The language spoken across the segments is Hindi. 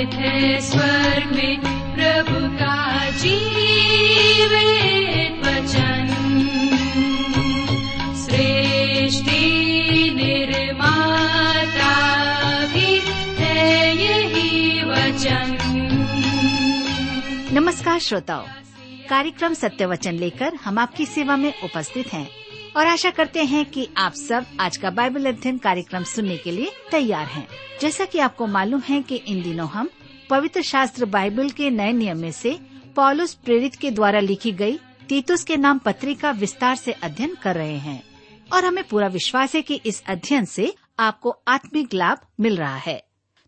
निहित है स्वर में प्रभु का जीवित वचन। सृष्टि निर्माता भी है यही वचन। नमस्कार श्रोताओं, कार्यक्रम सत्य वचन लेकर हम आपकी सेवा में उपस्थित हैं और आशा करते हैं कि आप सब आज का बाइबल अध्ययन कार्यक्रम सुनने के लिए तैयार हैं। जैसा कि आपको मालूम है कि इन दिनों हम पवित्र शास्त्र बाइबल के नए नियम में से पौलुस प्रेरित के द्वारा लिखी गई तीतुस के नाम पत्री का विस्तार से अध्ययन कर रहे हैं और हमें पूरा विश्वास है कि इस अध्ययन से आपको आत्मिक लाभ मिल रहा है।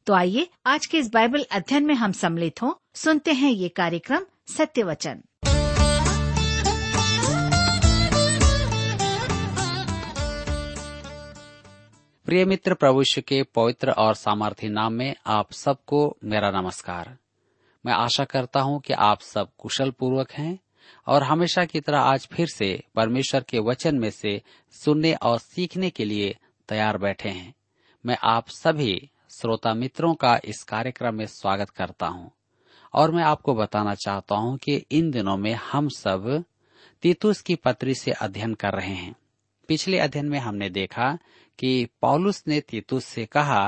तो आइए आज के इस बाइबल अध्ययन में हम सम्मिलित हों। सुनते हैं ये कार्यक्रम सत्य वचन। प्रिय मित्र, प्रभु यीशु के पवित्र और सामर्थी नाम में आप सबको मेरा नमस्कार। मैं आशा करता हूं कि आप सब कुशल पूर्वक हैं और हमेशा की तरह आज फिर से परमेश्वर के वचन में से सुनने और सीखने के लिए तैयार बैठे हैं। मैं आप सभी श्रोता मित्रों का इस कार्यक्रम में स्वागत करता हूं और मैं आपको बताना चाहता हूं कि इन दिनों में हम सब तीतुस की पत्री से अध्ययन कर रहे हैं। पिछले अध्ययन में हमने देखा कि पौलुस ने तीतुस से कहा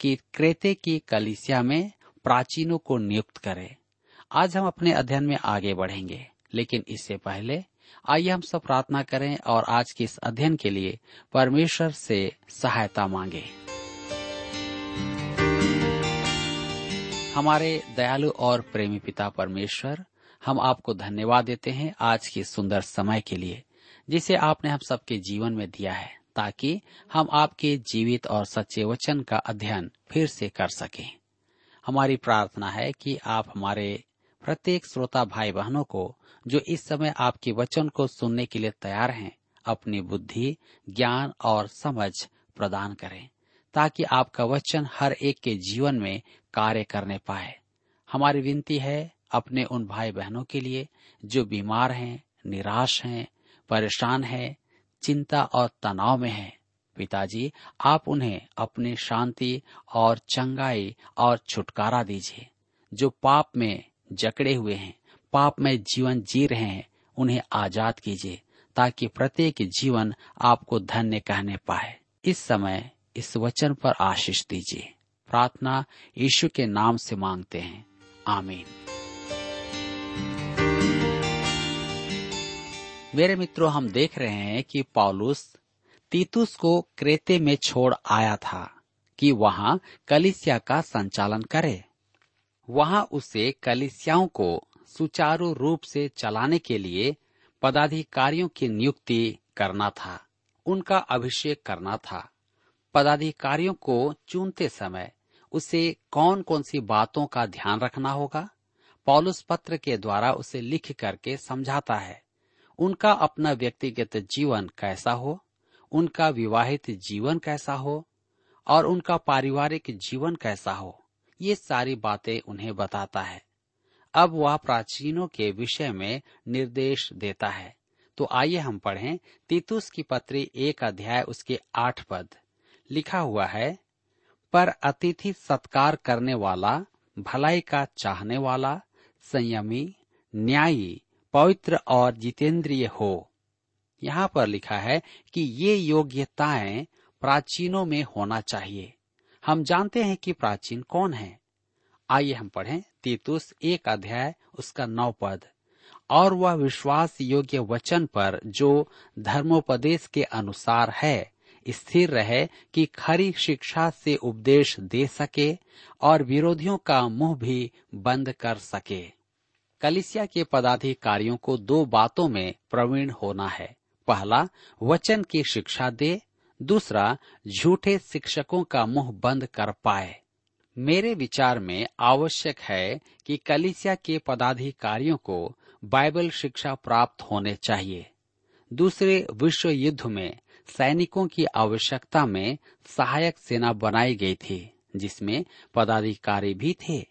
कि क्रेते की कलीसिया में प्राचीनों को नियुक्त करे। आज हम अपने अध्ययन में आगे बढ़ेंगे, लेकिन इससे पहले आइए हम सब प्रार्थना करें और आज के इस अध्ययन के लिए परमेश्वर से सहायता मांगे। हमारे दयालु और प्रेमी पिता परमेश्वर, हम आपको धन्यवाद देते हैं आज के सुंदर समय के लिए जिसे आपने हम सबके जीवन में दिया है, ताकि हम आपके जीवित और सच्चे वचन का अध्ययन फिर से कर सकें। हमारी प्रार्थना है कि आप हमारे प्रत्येक श्रोता भाई बहनों को, जो इस समय आपके वचन को सुनने के लिए तैयार हैं, अपनी बुद्धि, ज्ञान और समझ प्रदान करें, ताकि आपका वचन हर एक के जीवन में कार्य करने पाए। हमारी विनती है अपने उन भाई बहनों के लिए जो बीमार हैं, निराश हैं, परेशान हैं, चिंता और तनाव में है। पिताजी, आप उन्हें अपनी शांति और चंगाई और छुटकारा दीजिए। जो पाप में जकड़े हुए हैं, पाप में जीवन जी रहे हैं, उन्हें आजाद कीजिए, ताकि प्रत्येक जीवन आपको धन्य कहने पाए। इस समय इस वचन पर आशीष दीजिए। प्रार्थना यीशु के नाम से मांगते हैं, आमीन। मेरे मित्रों, हम देख रहे हैं कि पौलुस तीतुस को क्रेते में छोड़ आया था कि वहां कलीसिया का संचालन करे। वहां उसे कलीसियाओं को सुचारू रूप से चलाने के लिए पदाधिकारियों की नियुक्ति करना था, उनका अभिषेक करना था। पदाधिकारियों को चुनते समय उसे कौन कौन सी बातों का ध्यान रखना होगा, पौलुस पत्र के द्वारा उसे लिख करके समझाता है। उनका अपना व्यक्तिगत जीवन कैसा हो, उनका विवाहित जीवन कैसा हो और उनका पारिवारिक जीवन कैसा हो, ये सारी बातें उन्हें बताता है। अब वह प्राचीनों के विषय में निर्देश देता है। तो आइए हम पढ़ें तीतुस की पत्री 1 अध्याय उसके 8 पद। लिखा हुआ है, पर अतिथि सत्कार करने वाला, भलाई का चाहने वाला, संयमी, न्यायी, पवित्र और जितेंद्रिय हो। यहाँ पर लिखा है कि ये योग्यताएं प्राचीनों में होना चाहिए। हम जानते हैं कि प्राचीन कौन है। आइए हम पढ़ें तीतुस 1 अध्याय उसका 9 पद। और वह विश्वास योग्य वचन पर, जो धर्मोपदेश के अनुसार है, स्थिर रहे कि खरी शिक्षा से उपदेश दे सके और विरोधियों का मुंह भी बंद कर सके। कलीसिया के पदाधिकारियों को 2 बातों में प्रवीण होना है। पहला, वचन की शिक्षा दे। दूसरा, झूठे शिक्षकों का मुंह बंद कर पाए। मेरे विचार में आवश्यक है कि कलीसिया के पदाधिकारियों को बाइबल शिक्षा प्राप्त होने चाहिए। दूसरे विश्व युद्ध में सैनिकों की आवश्यकता में सहायक सेना बनाई गई थी, जिसमें पदाधिकारी भी थे।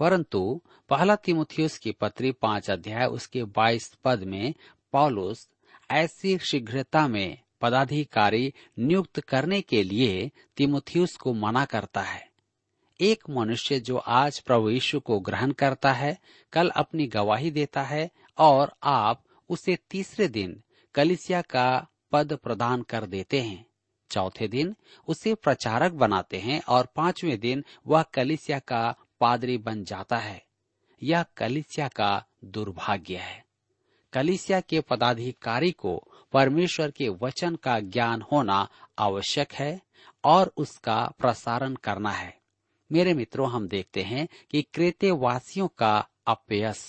परंतु 1 तिमुथियुस की पत्री 5 अध्याय उसके 22 पद में पौलुस ऐसी शीघ्रता में पदाधिकारी नियुक्त करने के लिए तिमुथियुस को मना करता है। एक मनुष्य जो आज प्रभु यीशु को ग्रहण करता है, कल अपनी गवाही देता है और आप उसे तीसरे दिन कलीसिया का पद प्रदान कर देते हैं। चौथे दिन उसे प्रचारक बनाते हैं और पांचवें दिन वह कलीसिया का पादरी बन जाता है। यह कलीसिया का दुर्भाग्य है। कलीसिया के पदाधिकारी को परमेश्वर के वचन का ज्ञान होना आवश्यक है और उसका प्रसारण करना है। मेरे मित्रों, हम देखते हैं कि क्रेते वासियों का अपयश,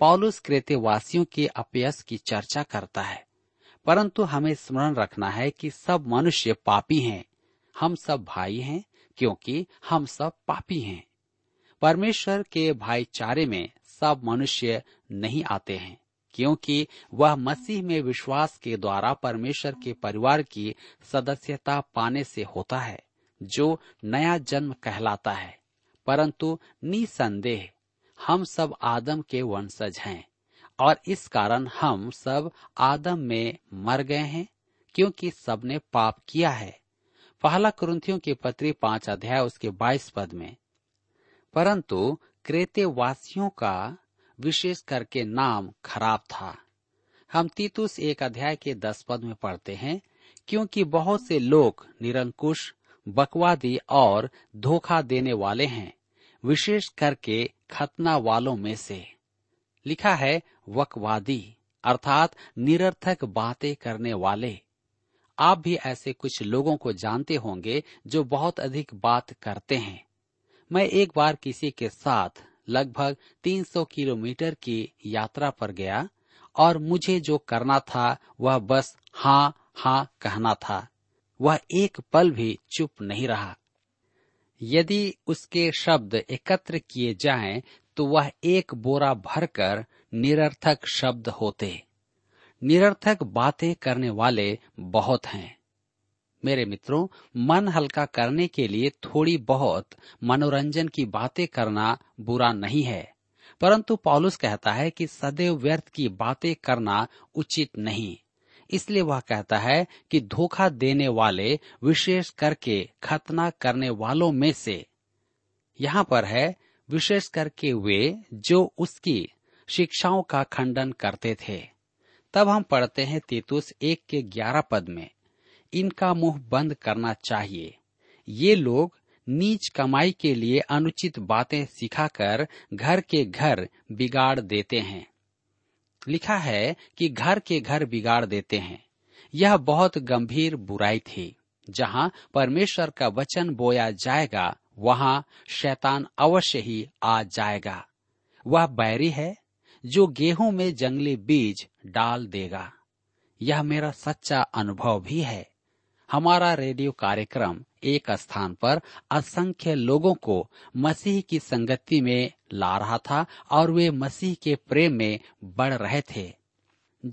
पौलुस क्रेते वासियों के अपयश की चर्चा करता है, परंतु हमें स्मरण रखना है कि सब मनुष्य पापी हैं, हम सब भाई हैं क्योंकि हम सब पापी हैं। परमेश्वर के भाईचारे में सब मनुष्य नहीं आते हैं क्योंकि वह मसीह में विश्वास के द्वारा परमेश्वर के परिवार की सदस्यता पाने से होता है, जो नया जन्म कहलाता है। परंतु निसंदेह हम सब आदम के वंशज हैं और इस कारण हम सब आदम में मर गए हैं क्योंकि सबने पाप किया है। पहला कुरिन्थियों के पत्री 5 उसके 22 में, परंतु क्रेते वासियों का विशेष करके नाम खराब था। हम तीतुस 1 के 10 में पढ़ते हैं, क्योंकि बहुत से लोग निरंकुश, बकवादी और धोखा देने वाले हैं, विशेष करके खतना वालों में से। लिखा है बकवादी अर्थात निरर्थक बातें करने वाले। आप भी ऐसे कुछ लोगों को जानते होंगे जो बहुत अधिक बात करते हैं। मैं एक बार किसी के साथ लगभग 300 किलोमीटर की यात्रा पर गया और मुझे जो करना था वह बस हाँ हाँ कहना था। वह एक पल भी चुप नहीं रहा। यदि उसके शब्द एकत्र किए जाएं तो वह एक बोरा भरकर निरर्थक शब्द होते। निरर्थक बातें करने वाले बहुत हैं। मेरे मित्रों, मन हल्का करने के लिए थोड़ी बहुत मनोरंजन की बातें करना बुरा नहीं है, परंतु पौलुस कहता है कि सदैव व्यर्थ की बातें करना उचित नहीं। इसलिए वह कहता है कि धोखा देने वाले, विशेष करके खतना करने वालों में से। यहाँ पर है विशेष करके वे जो उसकी शिक्षाओं का खंडन करते थे। तब हम पढ़ते हैं तीतुस 1 के 11 में, इनका मुंह बंद करना चाहिए। ये लोग नीच कमाई के लिए अनुचित बातें सिखाकर घर के घर बिगाड़ देते हैं। लिखा है कि घर के घर बिगाड़ देते हैं। यह बहुत गंभीर बुराई थी। जहां परमेश्वर का वचन बोया जाएगा वहां शैतान अवश्य ही आ जाएगा। वह बैरी है जो गेहूं में जंगली बीज डाल देगा। यह मेरा सच्चा अनुभव भी है। हमारा रेडियो कार्यक्रम एक स्थान पर असंख्य लोगों को मसीह की संगति में ला रहा था और वे मसीह के प्रेम में बढ़ रहे थे।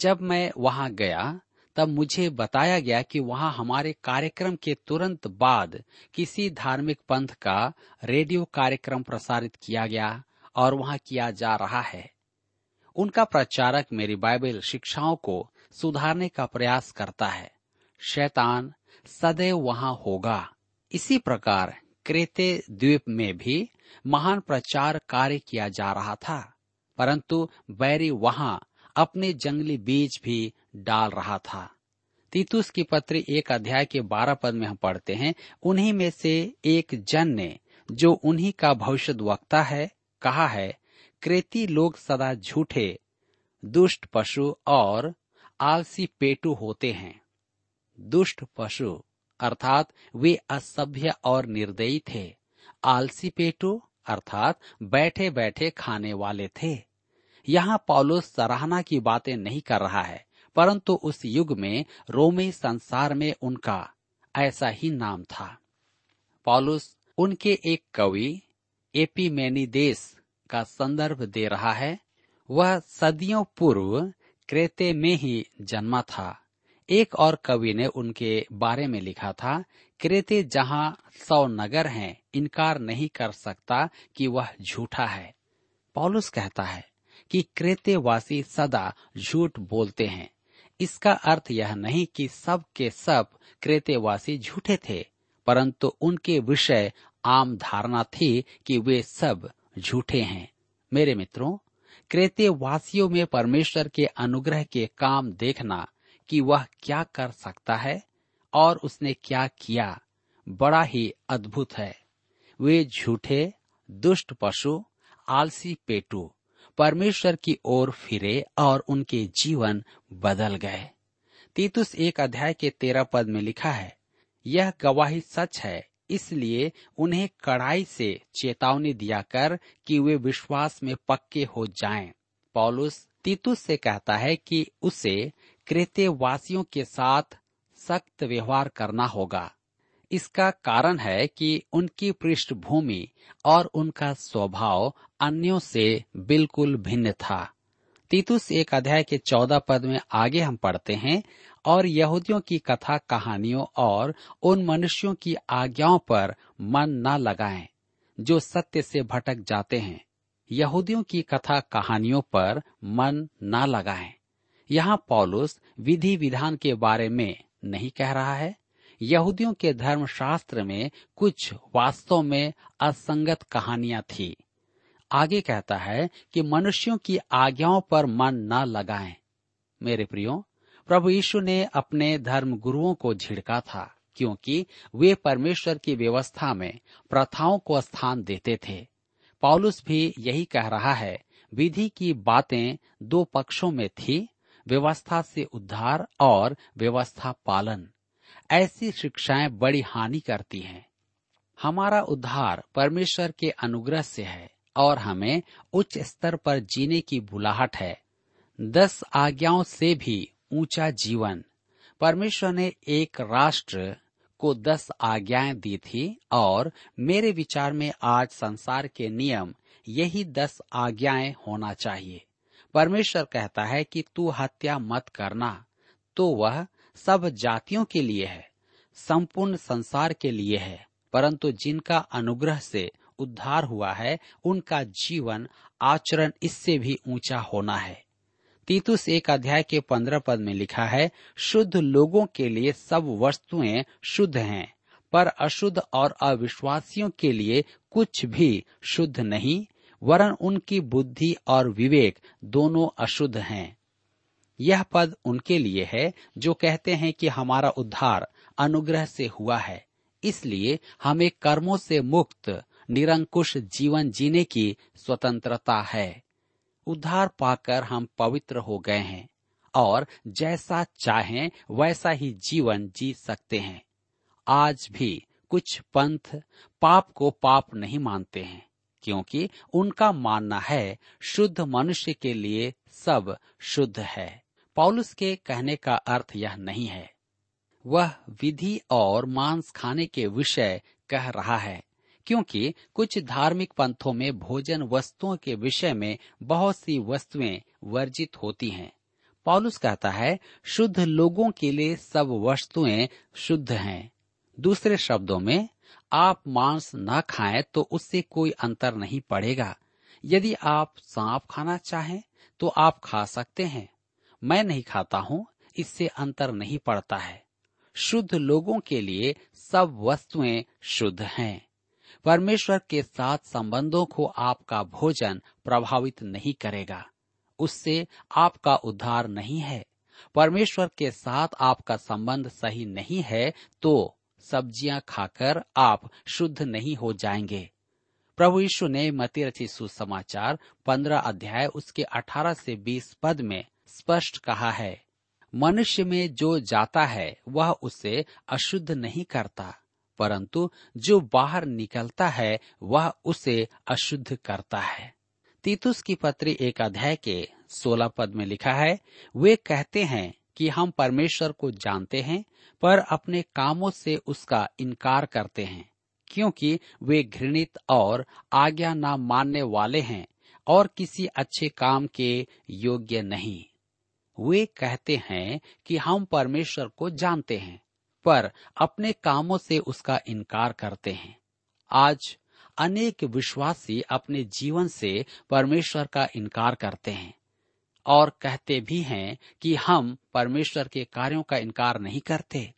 जब मैं वहां गया तब मुझे बताया गया कि वहां हमारे कार्यक्रम के तुरंत बाद किसी धार्मिक पंथ का रेडियो कार्यक्रम प्रसारित किया गया और वहां किया जा रहा है। उनका प्रचारक मेरी बाइबल शिक्षाओं को सुधारने का प्रयास करता है। शैतान सदैव वहां होगा। इसी प्रकार क्रेते द्वीप में भी महान प्रचार कार्य किया जा रहा था, परंतु बैरी वहां अपने जंगली बीज भी डाल रहा था। तीतुस की पत्री 1 के 12 में हम पढ़ते हैं, उन्हीं में से एक जन ने, जो उन्हीं का भविष्यद्वक्ता है, कहा है, क्रेती लोग सदा झूठे, दुष्ट पशु और आलसी पेटू होते हैं। दुष्ट पशु अर्थात वे असभ्य और निर्दयी थे। आलसी पेटू अर्थात बैठे बैठे खाने वाले थे। यहाँ पौलुस सराहना की बातें नहीं कर रहा है, परंतु उस युग में रोमी संसार में उनका ऐसा ही नाम था। पौलुस उनके एक कवि एपिमेनिदेस का संदर्भ दे रहा है। वह सदियों पूर्व क्रेते में ही जन्मा था। एक और कवि ने उनके बारे में लिखा था, क्रेते जहां 100 नगर हैं, इनकार नहीं कर सकता कि वह झूठा है। पौलुस कहता है कि क्रेते वासी सदा झूठ बोलते हैं। इसका अर्थ यह नहीं कि सब के सब क्रेते वासी झूठे थे, परंतु उनके विषय आम धारणा थी कि वे सब झूठे हैं। मेरे मित्रों, क्रेते वासियों में परमेश्वर के अनुग्रह के काम देखना कि वह क्या कर सकता है और उसने क्या किया, बड़ा ही अद्भुत है। वे झूठे, दुष्ट पशु, आलसी पेटू परमेश्वर की ओर फिरे और उनके जीवन बदल गए। तीतुस 1:13 में लिखा है, यह गवाही सच है, इसलिए उन्हें कड़ाई से चेतावनी दिया कर कि वे विश्वास में पक्के हो जाएं। पौलुस तीतुस से कहता है कि उसे क्रेते वासियों के साथ सख्त व्यवहार करना होगा। इसका कारण है कि उनकी पृष्ठभूमि और उनका स्वभाव अन्यों से बिल्कुल भिन्न था। तीतुस 1:14 में आगे हम पढ़ते हैं, और यहूदियों की कथा कहानियों और उन मनुष्यों की आज्ञाओं पर मन न लगाएं जो सत्य से भटक जाते हैं। यहूदियों की कथा कहानियों पर मन न लगाएं। यहाँ पौलुस विधि विधान के बारे में नहीं कह रहा है। यहूदियों के धर्मशास्त्र में कुछ वास्तव में असंगत कहानियां थी। आगे कहता है कि मनुष्यों की आज्ञाओं पर मन न लगाएं। मेरे प्रियो, प्रभु यीशु ने अपने धर्म गुरुओं को झिड़का था क्योंकि वे परमेश्वर की व्यवस्था में प्रथाओं को स्थान देते थे। पौलुस भी यही कह रहा है। विधि की बातें दो पक्षों में थी, व्यवस्था से उद्धार और व्यवस्था पालन। ऐसी शिक्षाएं बड़ी हानि करती हैं। हमारा उद्धार परमेश्वर के अनुग्रह से है और हमें उच्च स्तर पर जीने की बुलाहट है। 10 आज्ञाओं से भी ऊंचा जीवन। परमेश्वर ने एक राष्ट्र को 10 आज्ञाएं दी थी और मेरे विचार में आज संसार के नियम यही 10 आज्ञाएं होना चाहिए। परमेश्वर कहता है कि तू हत्या मत करना, तो वह सब जातियों के लिए है, संपूर्ण संसार के लिए है। परंतु जिनका अनुग्रह से उद्धार हुआ है उनका जीवन आचरण इससे भी ऊंचा होना है। तीतुस 1:15 में लिखा है, शुद्ध लोगों के लिए सब वस्तुएं शुद्ध हैं, पर अशुद्ध और अविश्वासियों के लिए कुछ भी शुद्ध नहीं, वरन उनकी बुद्धि और विवेक दोनों अशुद्ध हैं। यह पद उनके लिए है जो कहते हैं कि हमारा उद्धार अनुग्रह से हुआ है, इसलिए हमें कर्मों से मुक्त निरंकुश जीवन जीने की स्वतंत्रता है। उद्धार पाकर हम पवित्र हो गए हैं और जैसा चाहें वैसा ही जीवन जी सकते हैं। आज भी कुछ पंथ पाप को पाप नहीं मानते हैं क्योंकि उनका मानना है शुद्ध मनुष्य के लिए सब शुद्ध है। पौलुस के कहने का अर्थ यह नहीं है। वह विधि और मांस खाने के विषय कह रहा है क्योंकि कुछ धार्मिक पंथों में भोजन वस्तुओं के विषय में बहुत सी वस्तुएं वर्जित होती हैं। पौलुस कहता है शुद्ध लोगों के लिए सब वस्तुएं शुद्ध हैं। दूसरे शब्दों में, आप मांस न खाएं तो उससे कोई अंतर नहीं पड़ेगा। यदि आप सांप खाना चाहें तो आप खा सकते हैं। मैं नहीं खाता हूँ, इससे अंतर नहीं पड़ता है। शुद्ध लोगों के लिए सब वस्तुएं शुद्ध हैं। परमेश्वर के साथ संबंधों को आपका भोजन प्रभावित नहीं करेगा। उससे आपका उद्धार नहीं है। परमेश्वर के साथ आपका संबंध सही नहीं है तो सब्जियां खाकर आप शुद्ध नहीं हो जाएंगे। प्रभु यीशु ने मत्ती रचित सुसमाचार 15 उसके 18 से 20 में स्पष्ट कहा है, मनुष्य में जो जाता है वह उसे अशुद्ध नहीं करता, परंतु जो बाहर निकलता है वह उसे अशुद्ध करता है। तीतुस की पत्री 1:16 में लिखा है, वे कहते हैं कि हम परमेश्वर को जानते हैं पर अपने कामों से उसका इनकार करते हैं, क्योंकि वे घृणित और आज्ञा न मानने वाले हैं और किसी अच्छे काम के योग्य नहीं। वे कहते हैं कि हम परमेश्वर को जानते हैं पर अपने कामों से उसका इनकार करते हैं। आज अनेक विश्वासी अपने जीवन से परमेश्वर का इनकार करते हैं और कहते भी हैं कि हम परमेश्वर के कार्यों का इनकार नहीं करते।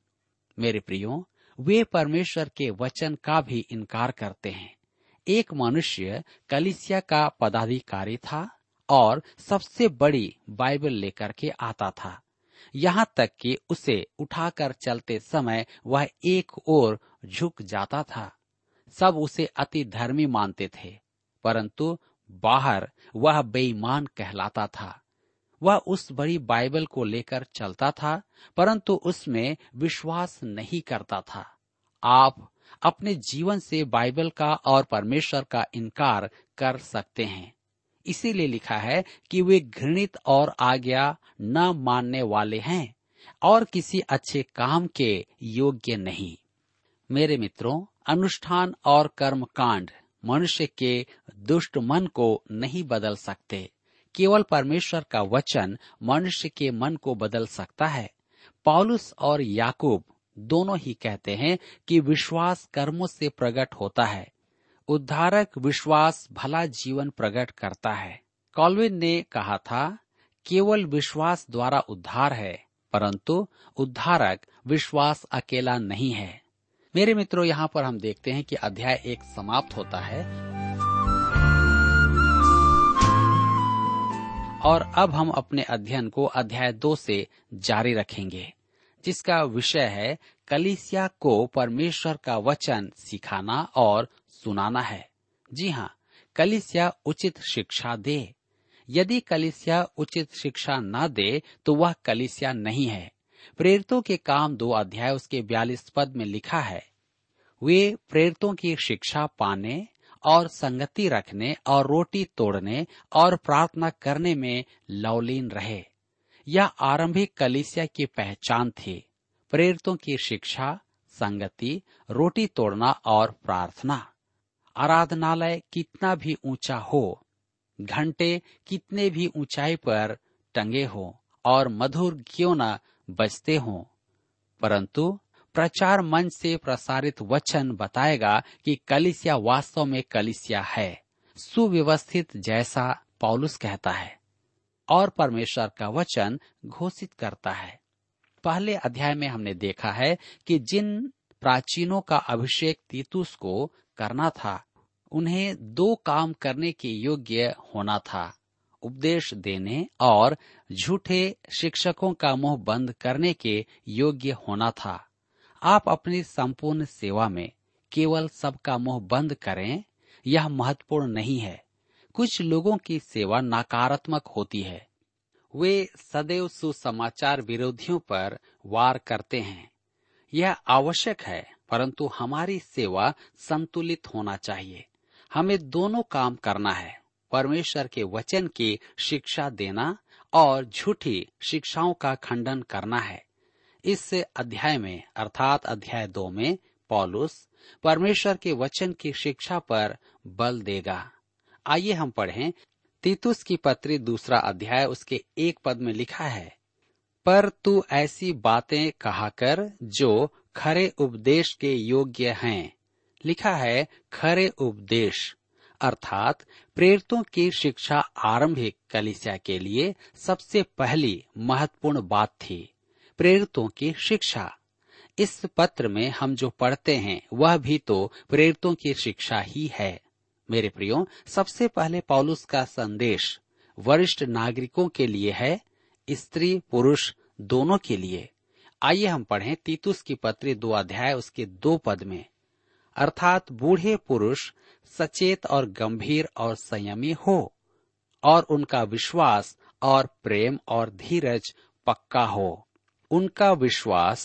मेरे प्रियो, वे परमेश्वर के वचन का भी इनकार करते हैं। एक मनुष्य कलीसिया का पदाधिकारी था और सबसे बड़ी बाइबल लेकर के आता था, यहाँ तक कि उसे उठाकर चलते समय वह एक ओर झुक जाता था। सब उसे अति धर्मी मानते थे, परंतु बाहर वह बेईमान कहलाता था। वह उस बड़ी बाइबल को लेकर चलता था, परंतु उसमें विश्वास नहीं करता था। आप अपने जीवन से बाइबल का और परमेश्वर का इनकार कर सकते हैं। इसीलिए लिखा है कि वे घृणित और आज्ञा न मानने वाले हैं और किसी अच्छे काम के योग्य नहीं। मेरे मित्रों, अनुष्ठान और कर्मकांड मनुष्य के दुष्ट मन को नहीं बदल सकते। केवल परमेश्वर का वचन मनुष्य के मन को बदल सकता है। पौलुस और याकूब दोनों ही कहते हैं कि विश्वास कर्मों से प्रकट होता है। उद्धारक विश्वास भला जीवन प्रकट करता है। कॉल्विन ने कहा था, केवल विश्वास द्वारा उद्धार है, परंतु उद्धारक विश्वास अकेला नहीं है। मेरे मित्रों, यहाँ पर हम देखते हैं कि अध्याय 1 समाप्त होता है और अब हम अपने अध्ययन को अध्याय 2 से जारी रखेंगे, जिसका विषय है कलीसिया को परमेश्वर का वचन सिखाना और सुनाना है। जी हाँ, कलीसिया उचित शिक्षा दे। यदि कलीसिया उचित शिक्षा न दे तो वह कलीसिया नहीं है। प्रेरितों के काम 2 अध्याय उसके 42 पद में लिखा है, वे प्रेरितों की शिक्षा पाने और संगति रखने और रोटी तोड़ने और प्रार्थना करने में लौलीन रहे। यह आरंभिक कलीसिया की पहचान थी, प्रेरितों की शिक्षा, संगति, रोटी तोड़ना और प्रार्थना। आराधनालय कितना भी ऊंचा हो, घंटे कितने भी ऊंचाई पर टंगे हो और मधुर क्यों न बजते हों, परंतु प्रचार मंच से प्रसारित वचन बताएगा कि कलीसिया वास्तव में कलीसिया है, सुव्यवस्थित, जैसा पौलुस कहता है और परमेश्वर का वचन घोषित करता है। पहले अध्याय में हमने देखा है कि जिन प्राचीनों का अभिषेक तीतुस को करना था, उन्हें 2 काम करने के योग्य होना था, उपदेश देने और झूठे शिक्षकों का मुंह बंद करने के योग्य होना था। आप अपनी संपूर्ण सेवा में केवल सबका मुंह बंद करें, यह महत्वपूर्ण नहीं है। कुछ लोगों की सेवा नकारात्मक होती है, वे सदैव सुसमाचार विरोधियों पर वार करते हैं। यह आवश्यक है, परंतु हमारी सेवा संतुलित होना चाहिए। हमें दोनों काम करना है, परमेश्वर के वचन की शिक्षा देना और झूठी शिक्षाओं का खंडन करना है। इस अध्याय में, अर्थात अध्याय 2 में, पौलुस परमेश्वर के वचन की शिक्षा पर बल देगा। आइए हम पढ़ें। तीतुस की पत्री 2 अध्याय उसके 1 पद में लिखा है, पर तू ऐसी बातें कहा कर जो खरे उपदेश के योग्य हैं। लिखा है खरे उपदेश, अर्थात प्रेरितों की शिक्षा आरंभिक कलीसिया के लिए सबसे पहली महत्वपूर्ण बात थी, प्रेरितों की शिक्षा। इस पत्र में हम जो पढ़ते हैं वह भी तो प्रेरितों की शिक्षा ही है। मेरे प्रियो, सबसे पहले पौलुस का संदेश वरिष्ठ नागरिकों के लिए है, स्त्री पुरुष दोनों के लिए। आइए हम पढ़ें तीतुस की पत्री 2 अध्याय उसके 2 पद में, अर्थात बूढ़े पुरुष सचेत और गंभीर और संयमी हो, और उनका विश्वास और प्रेम और धीरज पक्का हो। उनका विश्वास,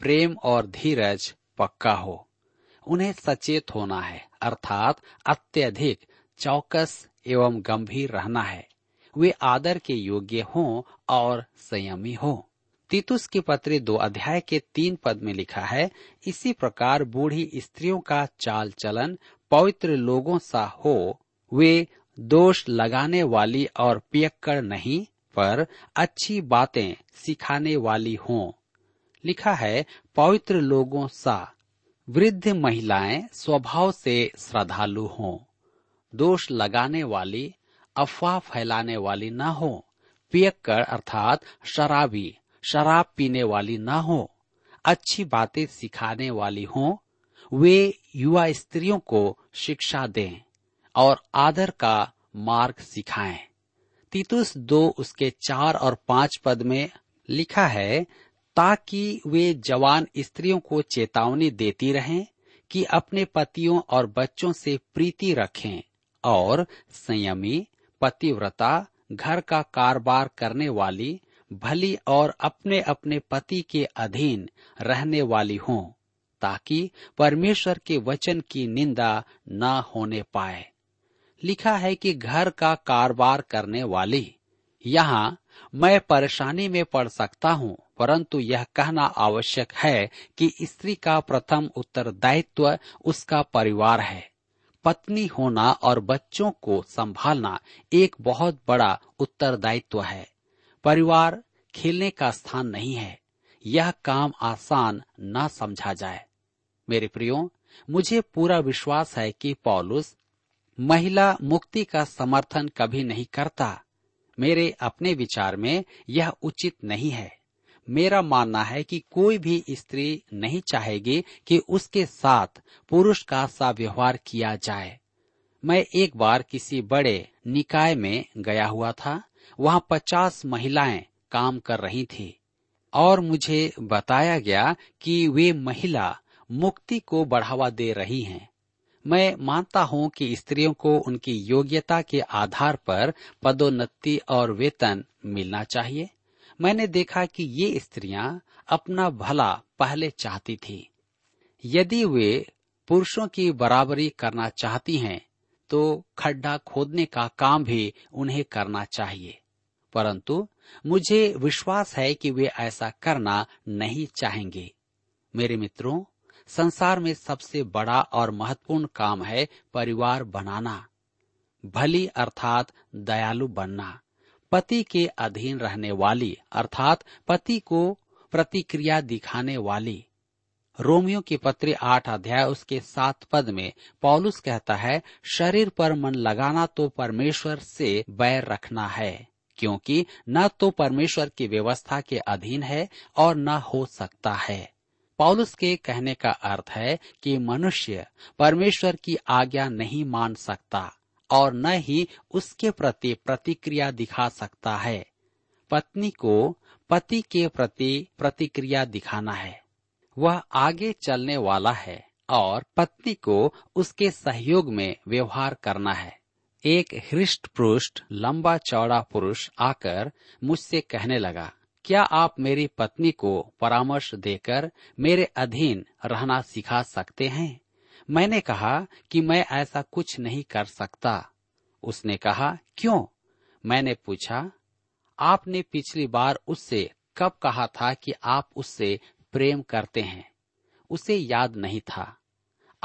प्रेम और धीरज पक्का हो। उन्हें सचेत होना है, अर्थात अत्यधिक चौकस एवं गंभीर रहना है। वे आदर के योग्य हों और संयमी हों। तीतुस की पत्री 2 अध्याय के 3 पद में लिखा है, इसी प्रकार बूढ़ी स्त्रियों का चाल चलन पवित्र लोगों सा हो, वे दोष लगाने वाली और पियक्कड़ नहीं, पर अच्छी बातें सिखाने वाली हों। लिखा है पवित्र लोगों सा। वृद्ध महिलाएं स्वभाव से श्रद्धालु हों, दोष लगाने वाली, अफवाह फैलाने वाली न हो, पियक्कड़ अर्थात शराबी, शराब पीने वाली न हो, अच्छी बातें सिखाने वाली हों, वे युवा स्त्रियों को शिक्षा दें और आदर का मार्ग सिखाएं। तीतुस 2 उसके 4 और 5 पद में लिखा है, ताकि वे जवान स्त्रियों को चेतावनी देती रहें कि अपने पतियों और बच्चों से प्रीति रखें और संयमी, पतिव्रता, घर का कारोबार करने वाली, भली और अपने अपने पति के अधीन रहने वाली हों, ताकि परमेश्वर के वचन की निंदा ना होने पाए। लिखा है कि घर का कारोबार करने वाली। यहाँ मैं परेशानी में पड़ सकता हूँ, परंतु यह कहना आवश्यक है कि स्त्री का प्रथम उत्तरदायित्व उसका परिवार है। पत्नी होना और बच्चों को संभालना एक बहुत बड़ा उत्तरदायित्व है। परिवार खेलने का स्थान नहीं है। यह काम आसान ना समझा जाए। मेरे प्रियो, मुझे पूरा विश्वास है कि पौलुस महिला मुक्ति का समर्थन कभी नहीं करता। मेरे अपने विचार में यह उचित नहीं है। मेरा मानना है कि कोई भी स्त्री नहीं चाहेगी कि उसके साथ पुरुष का सा व्यवहार किया जाए। मैं एक बार किसी बड़े निकाय में गया हुआ था। वहाँ 50 महिलाएं काम कर रही थी और मुझे बताया गया कि वे महिला मुक्ति को बढ़ावा दे रही हैं। मैं मानता हूं कि स्त्रियों को उनकी योग्यता के आधार पर पदोन्नति और वेतन मिलना चाहिए। मैंने देखा कि ये स्त्रियां अपना भला पहले चाहती थी। यदि वे पुरुषों की बराबरी करना चाहती हैं, तो खड्डा खोदने का काम भी उन्हें करना चाहिए, परंतु मुझे विश्वास है कि वे ऐसा करना नहीं चाहेंगे। मेरे मित्रों, संसार में सबसे बड़ा और महत्वपूर्ण काम है परिवार बनाना, भली अर्थात दयालु बनना, पति के अधीन रहने वाली अर्थात पति को प्रतिक्रिया दिखाने वाली। रोमियो के पत्र 8 अध्याय उसके 7 पद में पौलुस कहता है, शरीर पर मन लगाना तो परमेश्वर से बैर रखना है, क्योंकि न तो परमेश्वर की व्यवस्था के अधीन है और न हो सकता है। पौलुस के कहने का अर्थ है कि मनुष्य परमेश्वर की आज्ञा नहीं मान सकता और न ही उसके प्रति प्रतिक्रिया दिखा सकता है। पत्नी को पति के प्रति प्रतिक्रिया दिखाना है। वह आगे चलने वाला है और पत्नी को उसके सहयोग में व्यवहार करना है। एक हृष्ट पुष्ट लंबा चौड़ा पुरुष आकर मुझसे कहने लगा, क्या आप मेरी पत्नी को परामर्श देकर मेरे अधीन रहना सिखा सकते हैं? मैंने कहा कि मैं ऐसा कुछ नहीं कर सकता। उसने कहा, क्यों? मैंने पूछा, आपने पिछली बार उससे कब कहा था कि आप उससे प्रेम करते हैं? उसे याद नहीं था।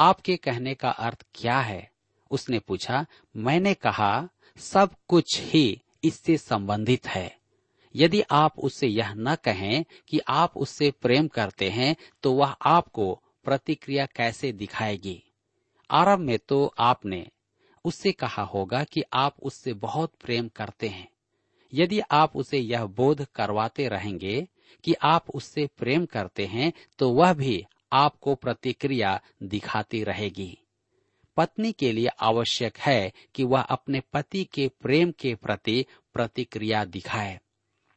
आपके कहने का अर्थ क्या है? उसने पूछा। मैंने कहा, सब कुछ ही इससे संबंधित है। यदि आप उससे यह न कहें कि आप उससे प्रेम करते हैं, तो वह आपको प्रतिक्रिया कैसे दिखाएगी? आरंभ में तो आपने उससे कहा होगा कि आप उससे बहुत प्रेम करते हैं। यदि आप उसे यह बोध करवाते रहेंगे कि आप उससे प्रेम करते हैं, तो वह भी आपको प्रतिक्रिया दिखाती रहेगी। पत्नी के लिए आवश्यक है कि वह अपने पति के प्रेम के प्रति प्रतिक्रिया दिखाए।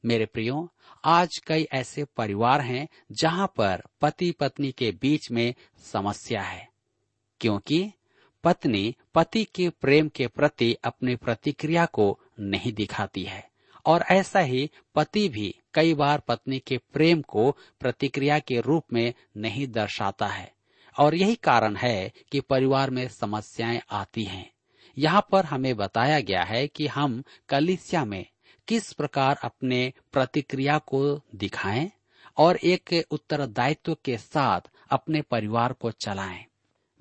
मेरे प्रियो, आज कई ऐसे परिवार हैं जहां पर पति पत्नी के बीच में समस्या है, क्योंकि पत्नी पति के प्रेम के प्रति अपनी प्रतिक्रिया को नहीं दिखाती है, और ऐसा ही पति भी कई बार पत्नी के प्रेम को प्रतिक्रिया के रूप में नहीं दर्शाता है, और यही कारण है कि परिवार में समस्याएं आती हैं। यहाँ पर हमें बताया गया है कि हम कलीसिया में किस प्रकार अपने प्रतिक्रिया को दिखाएं और एक उत्तरदायित्व के साथ अपने परिवार को चलाएं।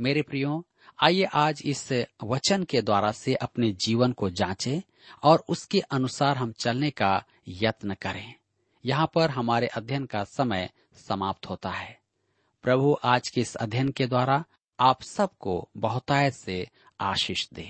मेरे प्रियो, आइए आज इस वचन के द्वारा से अपने जीवन को जांचें और उसके अनुसार हम चलने का यत्न करें। यहाँ पर हमारे अध्ययन का समय समाप्त होता है। प्रभु आज के इस अध्ययन के द्वारा आप सबको बहुतायत से आशीष दे।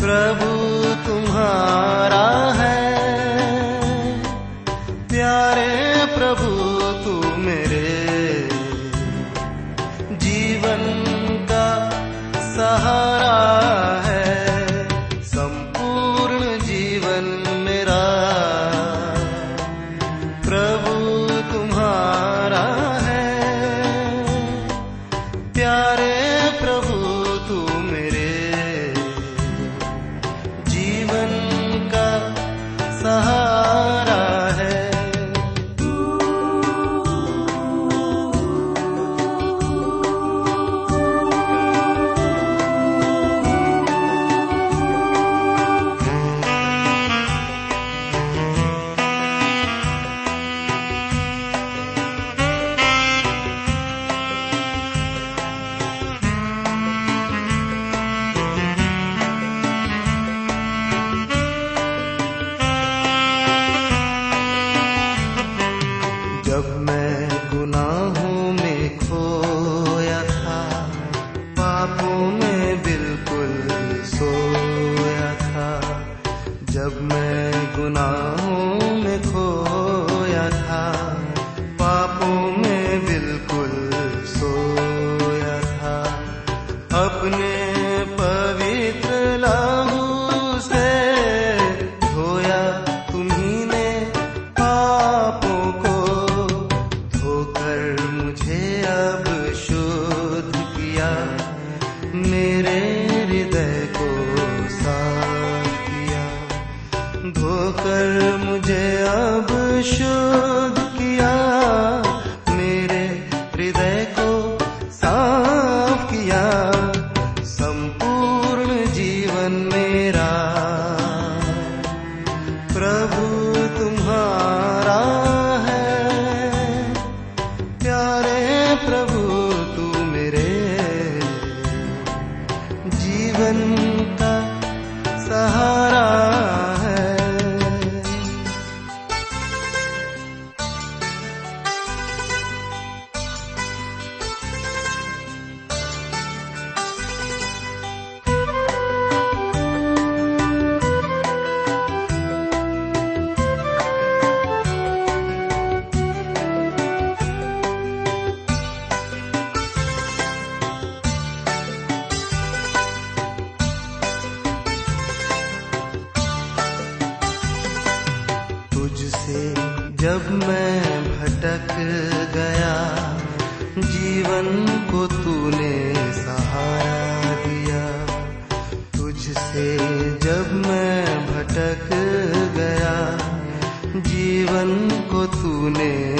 प्रभु तुम्हारा है। प्यारे प्रभु तू मेरे जीवन का सहारा है। संपूर्ण जीवन मेरा प्रभु तुम्हारा है। प्यारे प्रभु तू मेरे जीवन का सहारा है। जब मैं भटक गया जीवन को तूने सहारा दिया। तुझसे जब मैं भटक गया, जीवन को तूने